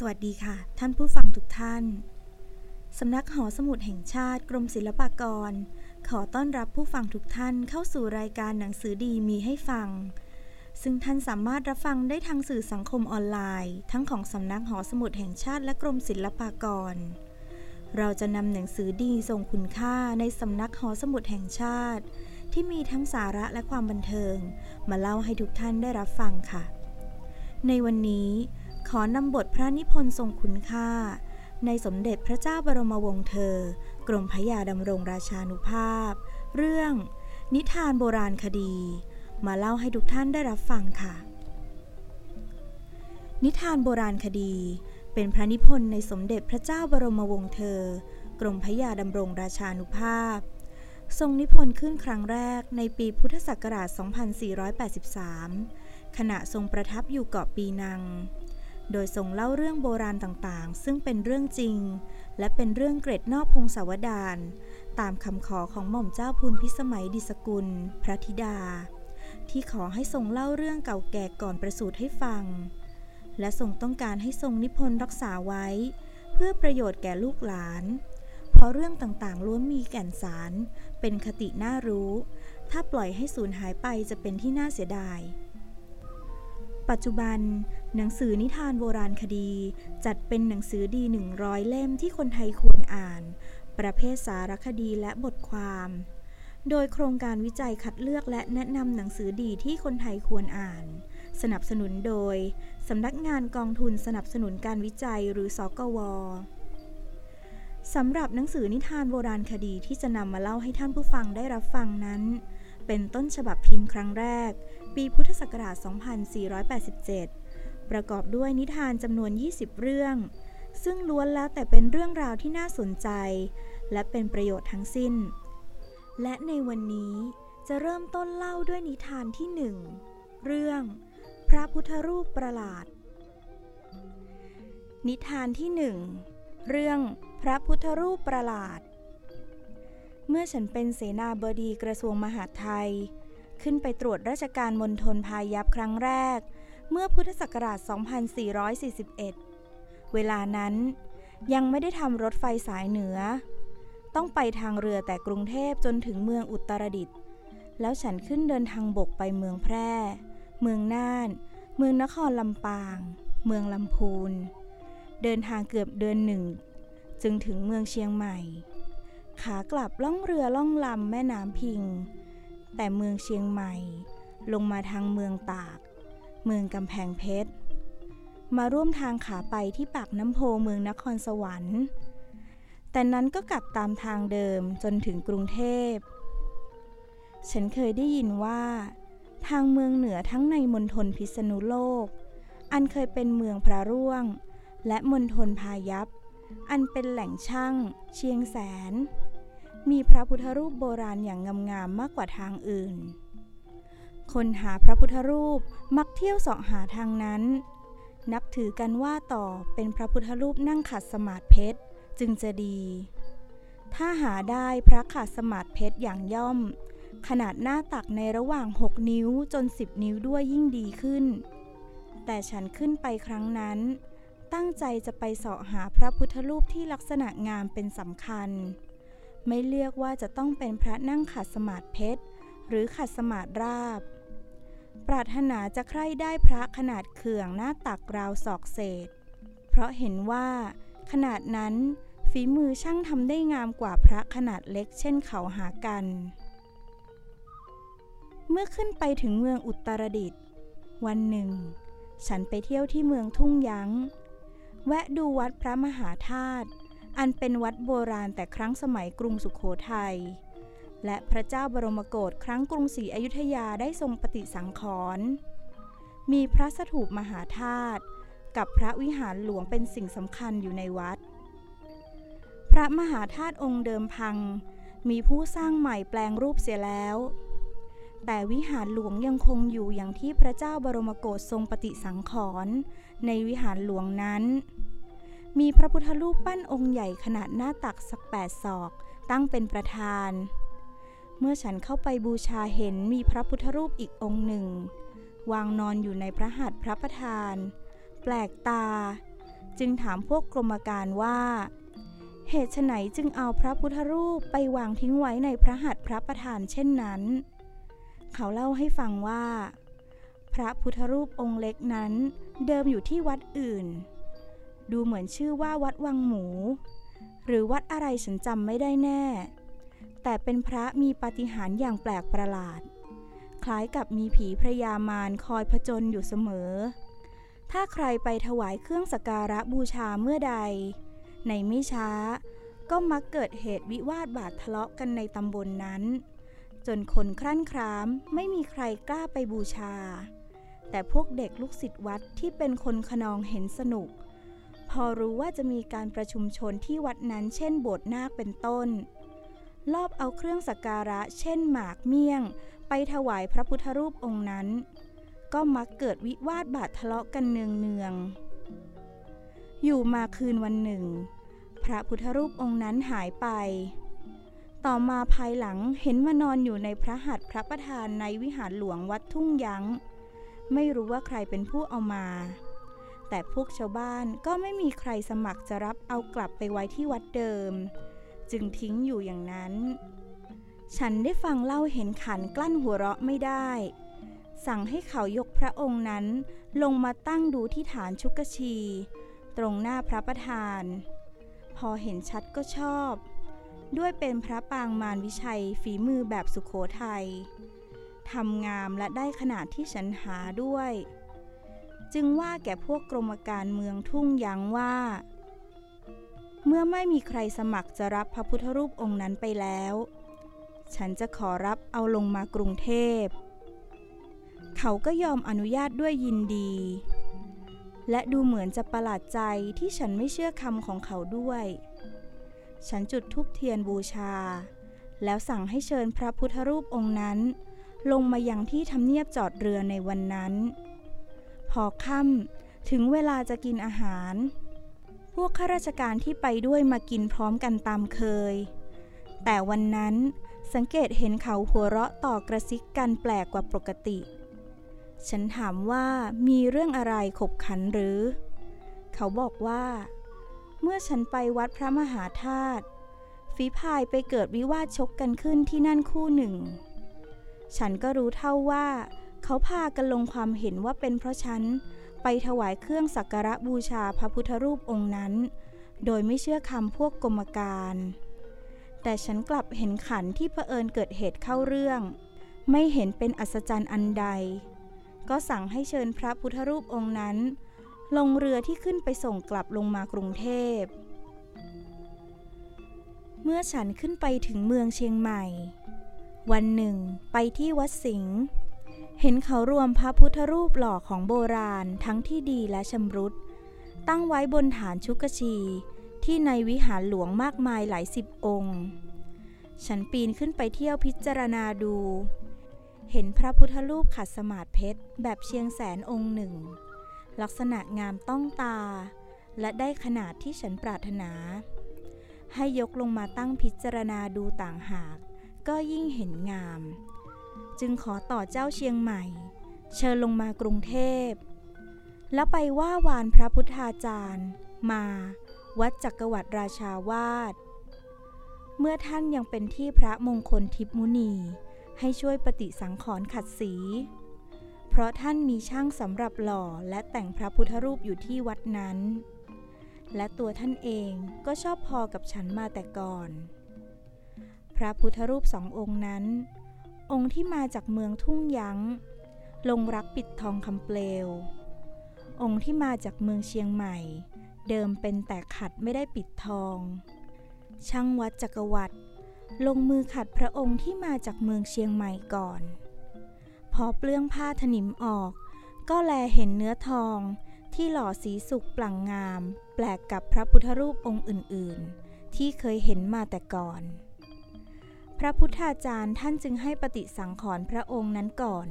สวัสดีค่ะท่านผู้ฟังทุกท่านสำนักหอสมุดแห่งชาติกรมศิลปากรขอต้อนรับผู้ฟังทุกท่านเข้าสู่รายการหนังสือดีมีให้ฟังซึ่งท่านสามารถรับฟังได้ทางสื่อสังคมออนไลน์ทั้งของสำนักหอสมุดแห่งชาติและกรมศิลปากรเราจะนำหนังสือดีทรงคุณค่าในสำนักหอสมุดแห่งชาติที่มีทั้งสาระและความบันเทิงมาเล่าให้ทุกท่านได้รับฟังค่ะในวันนี้ขอนำบทพระนิพนธ์ทรงคุณค่าในสมเด็จพระเจ้าบรมวงศ์เธอกรมพระยาดำรงราชานุภาพเรื่องนิทานโบราณคดีมาเล่าให้ทุกท่านได้รับฟังค่ะนิทานโบราณคดีเป็นพระนิพนธ์ในสมเด็จพระเจ้าบรมวงศ์เธอกรมพระยาดำรงราชานุภาพทรงนิพนธ์ขึ้นครั้งแรกในปีพุทธศักราช 2483 ขณะทรงประทับอยู่เกาะปีนังโดยทรงเล่าเรื่องโบราณต่างๆซึ่งเป็นเรื่องจริงและเป็นเรื่องเกร็ดนอกพงศาวดารตามคำขอของหม่อมเจ้าพูนพิสมัยดิสกุลพระธิดาที่ขอให้ทรงเล่าเรื่องเก่าแก่ก่อนประสูติให้ฟังและทรงต้องการให้ทรงนิพนธ์รักษาไว้เพื่อประโยชน์แก่ลูกหลานเพราะเรื่องต่างๆล้วนมีแก่นสารเป็นคติน่ารู้ถ้าปล่อยให้สูญหายไปจะเป็นที่น่าเสียดายปัจจุบันหนังสือนิทานโบราณคดีจัดเป็นหนังสือดี100เล่มที่คนไทยควรอ่านประเภทสารคดีและบทความโดยโครงการวิจัยคัดเลือกและแนะนำหนังสือดีที่คนไทยควรอ่านสนับสนุนโดยสำนักงานกองทุนสนับสนุนการวิจัยหรือสกว.สำหรับหนังสือนิทานโบราณคดีที่จะนำมาเล่าให้ท่านผู้ฟังได้รับฟังนั้นเป็นต้นฉบับพิมพ์ครั้งแรกปีพุทธศักราช 2487 ประกอบด้วยนิทานจำนวน 20 เรื่องซึ่งล้วนแล้วแต่เป็นเรื่องราวที่น่าสนใจและเป็นประโยชน์ทั้งสิ้นและในวันนี้จะเริ่มต้นเล่าด้วยนิทานที่ 1 เรื่องพระพุทธรูปประหลาดนิทานที่ 1 เรื่องพระพุทธรูปประหลาดเมื่อฉันเป็นเสนาบดีกระทรวงมหาดไทยขึ้นไปตรวจราชการมณฑลพายัพครั้งแรกเมื่อพุทธศักราช 2441 เวลานั้นยังไม่ได้ทำรถไฟสายเหนือต้องไปทางเรือแต่กรุงเทพจนถึงเมืองอุตรดิตถ์แล้วฉันขึ้นเดินทางบกไปเมืองแพร่เมืองน่านเมืองนครลำปางเมืองลำพูนเดินทางเกือบเดือนหนึ่งจึงถึงเมืองเชียงใหม่ขากลับล่องเรือล่องลำแม่น้ำพิงแต่เมืองเชียงใหม่ลงมาทางเมืองตากเมืองกำแพงเพชรมาร่วมทางขาไปที่ปากน้ำโพเมืองนครสวรรค์แต่นั้นก็กลับตามทางเดิมจนถึงกรุงเทพฉันเคยได้ยินว่าทางเมืองเหนือทั้งในมณฑลพิษณุโลกอันเคยเป็นเมืองพระร่วงและมณฑลพายัพอันเป็นแหล่งช่างเชียงแสนมีพระพุทธรูปโบราณอย่างงามๆมากกว่าทางอื่นคนหาพระพุทธรูปมักเที่ยวเสาะหาทางนั้นนับถือกันว่าต่อเป็นพระพุทธรูปนั่งขัดสมาธิเพชรจึงจะดีถ้าหาได้พระขัดสมาธิเพชรอย่างย่อมขนาดหน้าตักในระหว่าง6นิ้วจน10นิ้วด้วยยิ่งดีขึ้นแต่ฉันขึ้นไปครั้งนั้นตั้งใจจะไปเสาะหาพระพุทธรูปที่ลักษณะงามเป็นสำคัญไม่เลือกว่าจะต้องเป็นพระนั่งขัดสมาธิเพชรหรือขัดสมาธิราบปรารถนาจะใคร่ได้พระขนาดเขื่องหน้าตักราวศอกเศษเพราะเห็นว่าขนาดนั้นฝีมือช่างทำได้งามกว่าพระขนาดเล็กเช่นเขาหากันเมื่อขึ้นไปถึงเมืองอุตรดิตถ์วันหนึ่งฉันไปเที่ยวที่เมืองทุ่งยั้งแวะดูวัดพระมหาธาตุอันเป็นวัดโบราณแต่ครั้งสมัยกรุงสุโขทัยและพระเจ้าบรมโกศครั้งกรุงศรีอยุธยาได้ทรงปฏิสังขรณ์มีพระสถูปมหาธาตุกับพระวิหารหลวงเป็นสิ่งสำคัญอยู่ในวัดพระมหาธาตุองค์เดิมพังมีผู้สร้างใหม่แปลงรูปเสียแล้วแต่วิหารหลวงยังคงอยู่อย่างที่พระเจ้าบรมโกศทรงปฏิสังขรณ์ในวิหารหลวงนั้นมีพระพุทธรูปปั้นองค์ใหญ่ขนาดหน้าตักสัก8ศอกตั้งเป็นประธานเมื่อฉันเข้าไปบูชาเห็นมีพระพุทธรูปอีกองค์หนึ่งวางนอนอยู่ในพระหัตถ์พระประธานแปลกตา จึงถามพวกกรมการว่าเหตุไฉนจึงเอาพระพุทธรูปไปวางทิ้งไว้ในพระหัตถ์พระประธานเช่นนั้นเขาเล่าให้ฟังว่าพระพุทธรูปองค์เล็กนั้นเดิมอยู่ที่วัดอื่นดูเหมือนชื่อว่าวัดวังหมูหรือวัดอะไรฉันจำไม่ได้แน่แต่เป็นพระมีปาฏิหาริย์อย่างแปลกประหลาดคล้ายกับมีผีพระยามารคอยผจญอยู่เสมอถ้าใครไปถวายเครื่องสักการะบูชาเมื่อใดในไม่ช้าก็มักเกิดเหตุวิวาทบาดทะเลาะกันในตำบลนั้นจนคนครั่นคร้ามไม่มีใครกล้าไปบูชาแต่พวกเด็กลูกศิษย์วัดที่เป็นคนขนองเห็นสนุกพอรู้ว่าจะมีการประชุมชนที่วัดนั้นเช่นโบสถ์นาคเป็นต้นลอบเอาเครื่องสักการะเช่นหมากเมี่ยงไปถวายพระพุทธรูปองค์นั้นก็มักเกิดวิวาทบาดทะเลาะกันเนืองๆอยู่มาคืนวันหนึ่งพระพุทธรูปองค์นั้นหายไปต่อมาภายหลังเห็นมานอนอยู่ในพระหัตถ์พระประธานในวิหารหลวงวัดทุ่งยั้งไม่รู้ว่าใครเป็นผู้เอามาแต่พวกชาวบ้านก็ไม่มีใครสมัครจะรับเอากลับไปไว้ที่วัดเดิมจึงทิ้งอยู่อย่างนั้นฉันได้ฟังเล่าเห็นขันกลั้นหัวเราะไม่ได้สั่งให้เขายกพระองค์นั้นลงมาตั้งดูที่ฐานชุกชีตรงหน้าพระประธานพอเห็นชัดก็ชอบด้วยเป็นพระปางมารวิชัยฝีมือแบบสุโขทัยทำงามและได้ขนาดที่ฉันหาด้วยจึงว่าแก่พวกกรมการเมืองทุ่งยั้งว่าเมื่อไม่มีใครสมัครจะรับพระพุทธรูปองค์นั้นไปแล้วฉันจะขอรับเอาลงมากรุงเทพเขาก็ยอมอนุญาตด้วยยินดีและดูเหมือนจะประหลาดใจที่ฉันไม่เชื่อคำของเขาด้วยฉันจุดธูปเทียนบูชาแล้วสั่งให้เชิญพระพุทธรูปองค์นั้นลงมายังที่ทำเนียบจอดเรือในวันนั้นพอค่ำถึงเวลาจะกินอาหารพวกข้าราชการที่ไปด้วยมากินพร้อมกันตามเคยแต่วันนั้นสังเกตเห็นเขาหัวเราะต่อกระซิกกันแปลกกว่าปกติฉันถามว่ามีเรื่องอะไรขบขันหรือเขาบอกว่าเมื่อฉันไปวัดพระมหาธาตุฝีพายไปเกิดวิวาทชกกันขึ้นที่นั่นคู่หนึ่งฉันก็รู้เท่าว่าเขาพากันลงความเห็นว่าเป็นเพราะฉันไปถวายเครื่องสักการะบูชาพระพุทธรูปองค์นั้นโดยไม่เชื่อคำพวกกรมการแต่ฉันกลับเห็นขันที่เผอิญเกิดเหตุเข้าเรื่องไม่เห็นเป็นอัศจรรย์อันใดก็สั่งให้เชิญพระพุทธรูปองค์นั้นลงเรือที่ขึ้นไปส่งกลับลงมากรุงเทพเมื่อฉันขึ้นไปถึงเมืองเชียงใหม่วันหนึ่งไปที่วัดสิงห์เห็นเขารวมพระพุทธรูปหล่อของโบราณทั้งที่ดีและชำรุดตั้งไว้บนฐานชุกชีที่ในวิหารหลวงมากมายหลายสิบองค์ฉันปีนขึ้นไปเที่ยวพิจารณาดูเห็นพระพุทธรูปขัดสมาดเพชรแบบเชียงแสนองค์หนึ่งลักษณะงามต้องตาและได้ขนาดที่ฉันปรารถนาให้ยกลงมาตั้งพิจารณาดูต่างหากก็ยิ่งเห็นงามจึงขอต่อเจ้าเชียงใหม่เชิญลงมากรุงเทพแล้วไปว่าวานพระพุทธาจารย์มาวัดจักรวรรดิราชาวาสเมื่อท่านยังเป็นที่พระมงคลทิพมุนีให้ช่วยปฏิสังขรณ์ขัดสีเพราะท่านมีช่างสำหรับหล่อและแต่งพระพุทธรูปอยู่ที่วัดนั้นและตัวท่านเองก็ชอบพอกับฉันมาแต่ก่อนพระพุทธรูปสององค์นั้นองค์ที่มาจากเมืองทุ่งยั้งลงรักปิดทองคำเปลวองค์ที่มาจากเมืองเชียงใหม่เดิมเป็นแต่ขัดไม่ได้ปิดทองช่างวัดจักรวรรดิลงมือขัดพระองค์ที่มาจากเมืองเชียงใหม่ก่อนพอเปลื้องผ้าถนิมออกก็แลเห็นเนื้อทองที่หล่อสีสุกปลั่งงามแปลกกับพระพุทธรูปองค์อื่นๆที่เคยเห็นมาแต่ก่อนพระพุทธาจารย์ท่านจึงให้ปฏิสังขรณ์พระองค์นั้นก่อน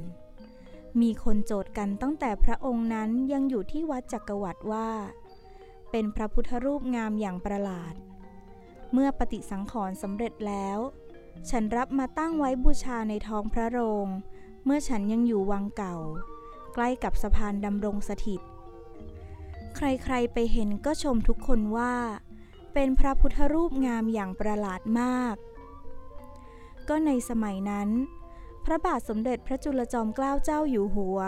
มีคนโจทย์กันตั้งแต่พระองค์นั้นยังอยู่ที่วัดจักรวรรดิว่าเป็นพระพุทธรูปงามอย่างประหลาดเมื่อปฏิสังขรณ์สำเร็จแล้วฉันรับมาตั้งไว้บูชาในท้องพระโรงเมื่อฉันยังอยู่วังเก่าใกล้กับสะพานดำรงสถิต ใครๆไปเห็นก็ชมทุกคนว่าเป็นพระพุทธรูปงามอย่างประหลาดมากก็ในสมัยนั้นพระบาทสมเด็จพระจุลจอมเกล้าเจ้าอยู่หัว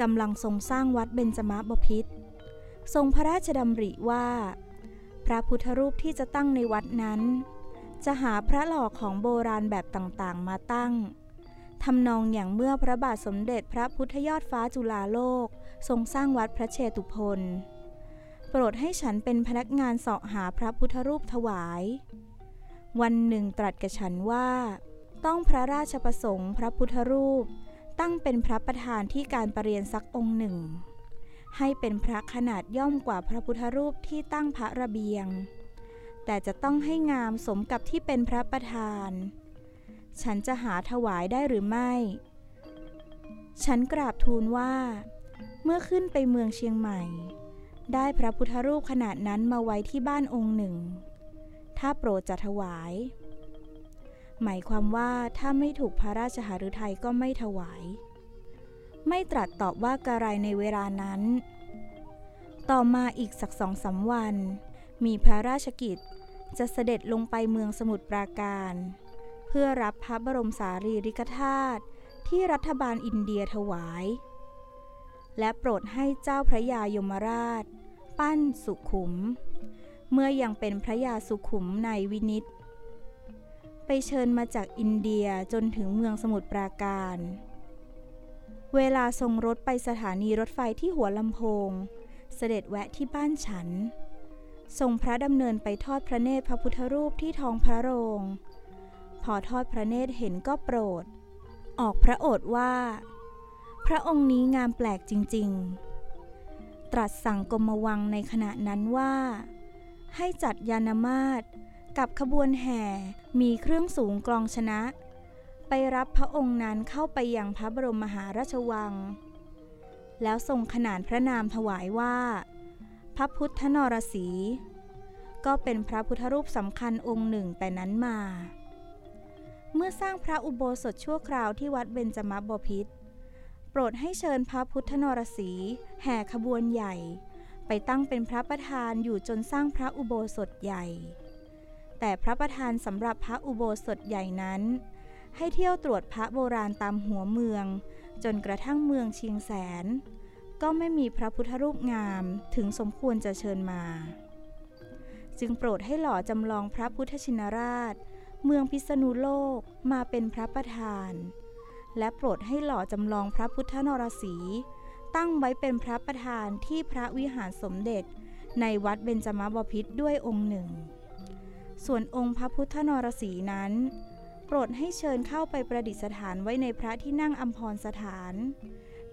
กำลังทรงสร้างวัดเบญจมบพิตรทรงพระราชดำริว่าพระพุทธรูปที่จะตั้งในวัดนั้นจะหาพระหล่อของโบราณแบบต่างๆมาตั้งทำนองอย่างเมื่อพระบาทสมเด็จพระพุทธยอดฟ้าจุฬาโลกทรงสร้างวัดพระเชตุพนโปรดให้ฉันเป็นพนักงานเสาะหาพระพุทธรูปถวายวันหนึ่งตรัสกับฉันว่าต้องพระราชประสงค์พระพุทธรูปตั้งเป็นพระประธานที่การประเรียนสักองค์หนึ่งให้เป็นพระขนาดย่อมกว่าพระพุทธรูปที่ตั้งพระระเบียงแต่จะต้องให้งามสมกับที่เป็นพระประธานฉันจะหาถวายได้หรือไม่ฉันกราบทูลว่าเมื่อขึ้นไปเมืองเชียงใหม่ได้พระพุทธรูปขนาดนั้นมาไว้ที่บ้านองค์หนึ่งถ้าโปรดจะถวายหมายความว่าถ้าไม่ถูกพระราชหฤทัยก็ไม่ถวายไม่ตรัสตอบว่ากะไรในเวลานั้นต่อมาอีกสัก 2-3 วันมีพระราชกิจจะเสด็จลงไปเมืองสมุทรปราการเพื่อรับพระบรมสารีริกธาตุที่รัฐบาลอินเดียถวายและโปรดให้เจ้าพระยายมราชปั้นสุขุมเมื่อยังเป็นพระยาสุขุมในวินิตไปเชิญมาจากอินเดียจนถึงเมืองสมุทรปราการเวลาทรงรถไปสถานีรถไฟที่หัวลำโพงเสด็จแวะที่บ้านฉันทรงพระดำเนินไปทอดพระเนตรพระพุทธรูปที่ท้องพระโรงพอทอดพระเนตรเห็นก็โปรดออกพระโอษฐ์ว่าพระองค์นี้งามแปลกจริงๆตรัสสั่งกรมวังในขณะนั้นว่าให้จัดยานมาตรกับขบวนแห่มีเครื่องสูงกลองชนะไปรับพระองค์นั้นเข้าไปยังพระบรมมหาราชวังแล้วทรงขนานพระนามถวายว่าพระพุทธนรสีก็เป็นพระพุทธรูปสำคัญองค์หนึ่งแต่นั้นมาเมื่อสร้างพระอุโบสถชั่วคราวที่วัดเบญจมบพิตรโปรดให้เชิญพระพุทธนรสีแห่ขบวนใหญ่ไปตั้งเป็นพระประธานอยู่จนสร้างพระอุโบสถใหญ่แต่พระประธานสำหรับพระอุโบสถใหญ่นั้นให้เที่ยวตรวจพระโบราณตามหัวเมืองจนกระทั่งเมืองเชียงแสนก็ไม่มีพระพุทธรูปงามถึงสมควรจะเชิญมาจึงโปรดให้หล่อจำลองพระพุทธชินราชเมืองพิษณุโลกมาเป็นพระประธานและโปรดให้หล่อจำลองพระพุทธนรสีตั้งไว้เป็นพระประธานที่พระวิหารสมเด็จในวัดเบญจมบพิตรด้วยองค์หนึ่งส่วนองค์พระพุทธนรสีนั้นโปรดให้เชิญเข้าไปประดิษฐานไว้ในพระที่นั่งอัมพรสถาน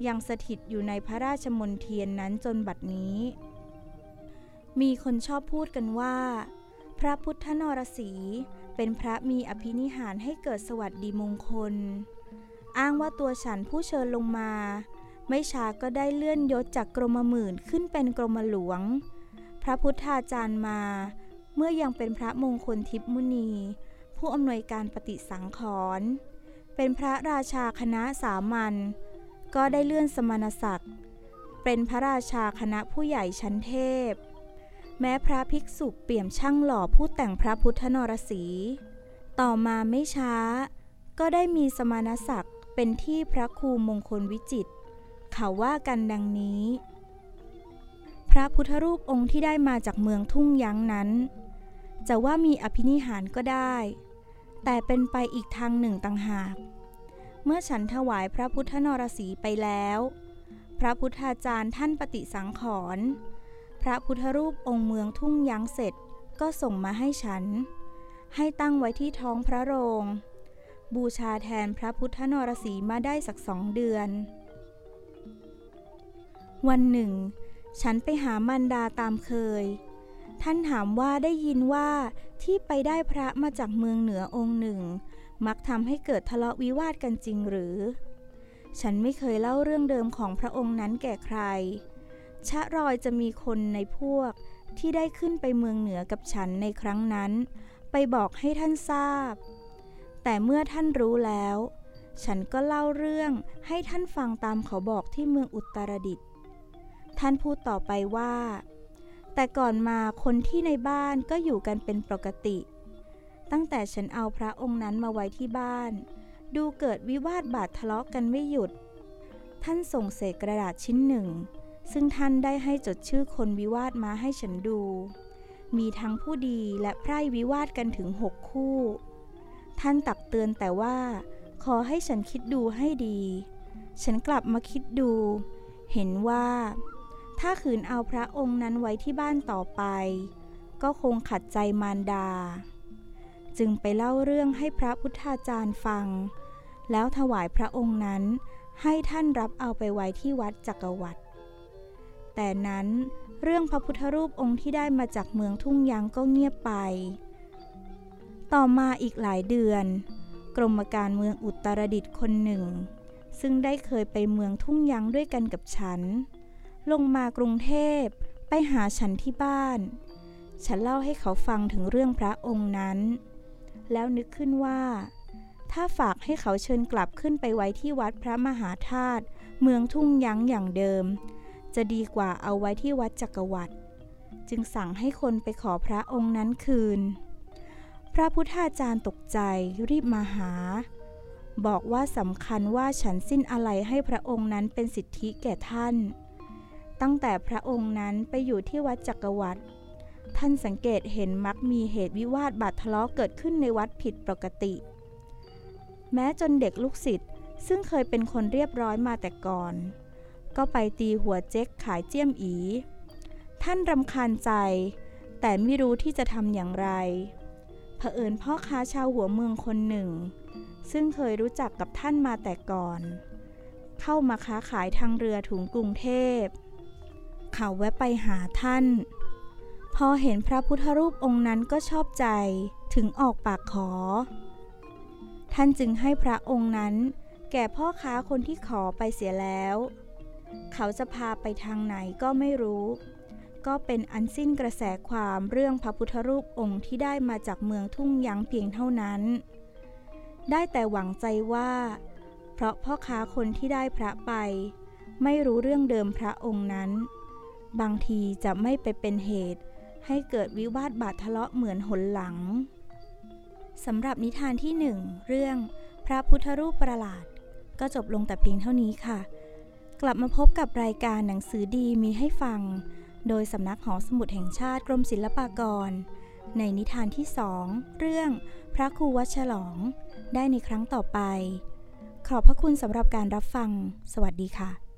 ยังสถิตอยู่ในพระราชมณฑียนนั้นจนบัดนี้มีคนชอบพูดกันว่าพระพุทธนรสีเป็นพระมีอภินิหารให้เกิดสวัสดิมงคลอ้างว่าตัวฉันผู้เชิญลงมาไม่ช้าก็ได้เลื่อนยศจากกรมหมื่นขึ้นเป็นกรมหลวงพระพุทธาจารย์มาเมื่อยังเป็นพระมงคลทิพมุนีผู้อำนวยการปฏิสังขรณ์เป็นพระราชาคณะสามัญก็ได้เลื่อนสมณศักดิ์เป็นพระราชาคณะผู้ใหญ่ชั้นเทพแม้พระภิกษุเปี่ยมช่างหล่อผู้แต่งพระพุทธนรสีต่อมาไม่ช้าก็ได้มีสมณศักดิ์เป็นที่พระครูมงคลวิจิตรเขาว่ากันดังนี้พระพุทธรูปองค์ที่ได้มาจากเมืองทุ่งยั้งนั้นจะว่ามีอภินิหารก็ได้แต่เป็นไปอีกทางหนึ่งต่างหากเมื่อฉันถวายพระพุทธนรสีไปแล้วพระพุทธาจารย์ท่านปฏิสังขรณ์พระพุทธรูปองค์เมืองทุ่งยั้งเสร็จก็ส่งมาให้ฉันให้ตั้งไว้ที่ท้องพระโรงบูชาแทนพระพุทธนรสีมาได้สัก2 เดือนวันหนึ่งฉันไปหามารดาตามเคยท่านถามว่าได้ยินว่าที่ไปได้พระมาจากเมืองเหนือองค์หนึ่งมักทำให้เกิดทะเลาะวิวาทกันจริงหรือฉันไม่เคยเล่าเรื่องเดิมของพระองค์นั้นแก่ใครชะรอยจะมีคนในพวกที่ได้ขึ้นไปเมืองเหนือกับฉันในครั้งนั้นไปบอกให้ท่านทราบแต่เมื่อท่านรู้แล้วฉันก็เล่าเรื่องให้ท่านฟังตามเขาบอกที่เมืองอุตรดิตถ์ ท่านพูดต่อไปว่าแต่ก่อนมาคนที่ในบ้านก็อยู่กันเป็นปกติตั้งแต่ฉันเอาพระองค์นั้นมาไว้ที่บ้านดูเกิดวิวาทบาดทะเลาะกันไม่หยุดท่านส่งเศษกระดาษชิ้นหนึ่งซึ่งท่านได้ให้จดชื่อคนวิวาทมาให้ฉันดูมีทั้งผู้ดีและไพร่วิวาทกันถึง6 คู่ท่านตักเตือนแต่ว่าขอให้ฉันคิดดูให้ดีฉันกลับมาคิดดูเห็นว่าถ้าขืนเอาพระองค์นั้นไว้ที่บ้านต่อไปก็คงขัดใจมารดาจึงไปเล่าเรื่องให้พระพุทธาจารย์ฟังแล้วถวายพระองค์นั้นให้ท่านรับเอาไปไว้ที่วัดจักรวรรดิแต่นั้นเรื่องพระพุทธรูปองค์ที่ได้มาจากเมืองทุ่งยางก็เงียบไปต่อมาอีกหลายเดือนกรมการเมืองอุตรดิตถ์คนหนึ่งซึ่งได้เคยไปเมืองทุ่งยางด้วยกันกับฉันลงมากรุงเทพไปหาฉันที่บ้านฉันเล่าให้เขาฟังถึงเรื่องพระองค์นั้นแล้วนึกขึ้นว่าถ้าฝากให้เขาเชิญกลับขึ้นไปไว้ที่วัดพระมหาธาตุเมืองทุ่งยั้งอย่างเดิมจะดีกว่าเอาไว้ที่วัดจักรวรรดิจึงสั่งให้คนไปขอพระองค์นั้นคืนพระพุทธาจารย์ตกใจรีบมาหาบอกว่าสำคัญว่าฉันสิ้นอะไรให้พระองค์นั้นเป็นสิทธิแก่ท่านตั้งแต่พระองค์นั้นไปอยู่ที่วัดจักรวรรดิท่านสังเกตเห็นมักมีเหตุวิวาทบาดทะเลาะเกิดขึ้นในวัดผิดปกติแม้จนเด็กลูกศิษย์ซึ่งเคยเป็นคนเรียบร้อยมาแต่ก่อนก็ไปตีหัวเจ๊กขายเจี้ยมอีท่านรำคาญใจแต่ไม่รู้ที่จะทำอย่างไรเผอิญพ่อค้าชาวหัวเมืองคนหนึ่งซึ่งเคยรู้จักกับท่านมาแต่ก่อนเข้ามาค้าขายทางเรือถึงกรุงเทพเขาแวะไปหาท่านพอเห็นพระพุทธรูปองค์นั้นก็ชอบใจถึงออกปากขอท่านจึงให้พระองค์นั้นแก่พ่อค้าคนที่ขอไปเสียแล้วเขาจะพาไปทางไหนก็ไม่รู้ก็เป็นอันสิ้นกระแสความเรื่องพระพุทธรูปองค์ที่ได้มาจากเมืองทุ่งยางเพียงเท่านั้นได้แต่หวังใจว่าเพราะพ่อค้าคนที่ได้พระไปไม่รู้เรื่องเดิมพระองค์นั้นบางทีจะไม่ไปเป็นเหตุให้เกิดวิวาทบาดทะเลาะเหมือนหนหลังสำหรับนิทานที่1เรื่องพระพุทธรูปประหลาดก็จบลงแต่เพียงเท่านี้ค่ะกลับมาพบกับรายการหนังสือดีมีให้ฟังโดยสำนักหอสมุดแห่งชาติกรมศิลปากรในนิทานที่2เรื่องพระครูวัชฉลองได้ในครั้งต่อไปขอบพระคุณสำหรับการรับฟังสวัสดีค่ะ